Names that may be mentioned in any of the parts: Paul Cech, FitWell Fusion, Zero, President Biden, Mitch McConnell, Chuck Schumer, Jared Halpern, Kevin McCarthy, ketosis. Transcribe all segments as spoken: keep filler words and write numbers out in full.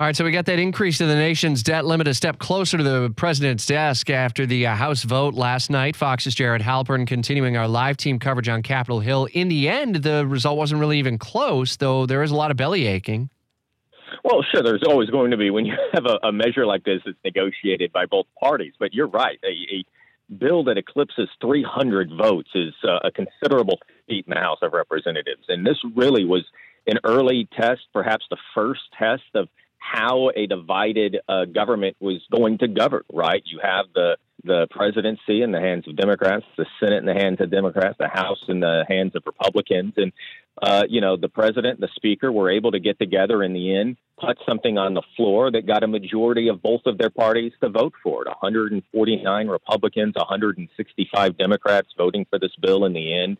All right, so we got that increase to the nation's debt limit a step closer to the president's desk after the uh, House vote last night. Fox's Jared Halpern continuing our live team coverage on Capitol Hill. In the end, the result wasn't really even close, though there is a lot of belly aching. Well, sure, there's always going to be when you have a, a measure like this that's negotiated by both parties. But you're right. A, a bill that eclipses three hundred votes is uh, a considerable feat in the House of Representatives. And this really was an early test, perhaps the first test of how a divided uh, government was going to govern, right? You have the, the presidency in the hands of Democrats, the Senate in the hands of Democrats, the House in the hands of Republicans. And, uh, you know, the president and the speaker were able to get together in the end, put something on the floor that got a majority of both of their parties to vote for it. one hundred forty-nine Republicans, one hundred sixty-five Democrats voting for this bill in the end.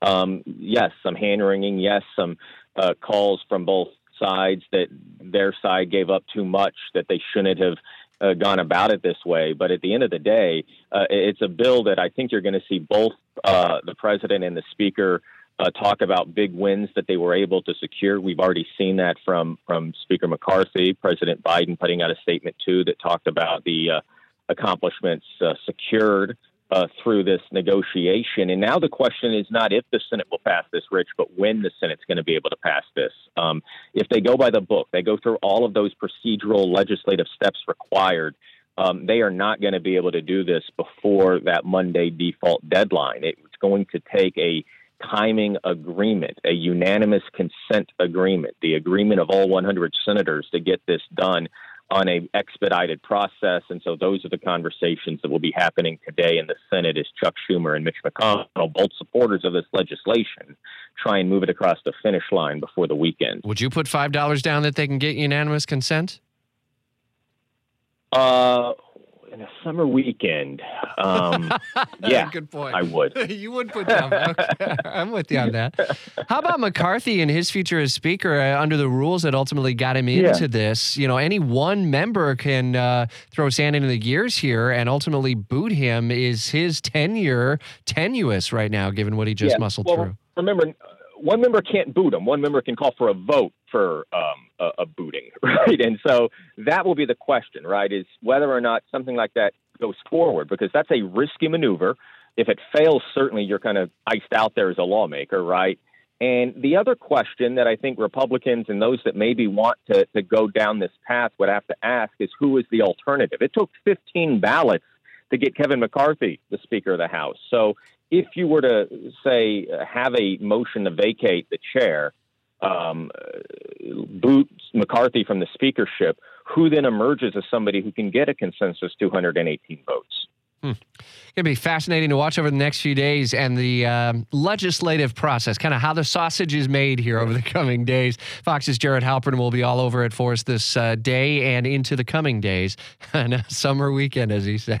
Um, yes, some hand-wringing, yes, some uh, calls from both sides that their side gave up too much, that they shouldn't have uh, gone about it this way. But at the end of the day, uh, it's a bill that I think you're going to see both uh, the president and the speaker uh, talk about big wins that they were able to secure. We've already seen that from from Speaker McCarthy, President Biden putting out a statement, too, that talked about the uh, accomplishments uh, secured uh, through this negotiation. And now the question is not if the Senate will pass this, Rich, but when the Senate's going to be able to pass this. Um, if they go by the book, they go through all of those procedural legislative steps required. Um, they are not going to be able to do this before that Monday default deadline. It's going to take a timing agreement, a unanimous consent agreement, the agreement of all one hundred senators to get this done on an expedited process. And so those are the conversations that will be happening today in the Senate as Chuck Schumer and Mitch McConnell, both supporters of this legislation, try and move it across the finish line before the weekend. Would you put five dollars down that they can get unanimous consent? Uh, in a summer weekend, um, yeah, good point. I would. You would put down. Okay. I'm with you on that. How about McCarthy and his future as speaker uh, under the rules that ultimately got him into yeah. this? You know, any one member can uh, throw sand into the gears here and ultimately boot him. Is his tenure tenuous right now, given what he just yeah. muscled well, through? Remember, one member can't boot him. One member can call for a vote for um, a, a booting, right? And so that will be the question, right, is whether or not something like that goes forward, because that's a risky maneuver. If it fails, certainly you're kind of iced out there as a lawmaker, right? And the other question that I think Republicans and those that maybe want to, to go down this path would have to ask is who is the alternative? It took fifteen ballots to get Kevin McCarthy, the Speaker of the House. So if you were to, say, have a motion to vacate the chair, um, boot McCarthy from the speakership, who then emerges as somebody who can get a consensus two hundred eighteen votes? Hmm. It's going to be fascinating to watch over the next few days and the um, legislative process, kind of how the sausage is made here over the coming days. Fox's Jared Halpern will be all over it for us this uh, day and into the coming days on a summer weekend, as he said.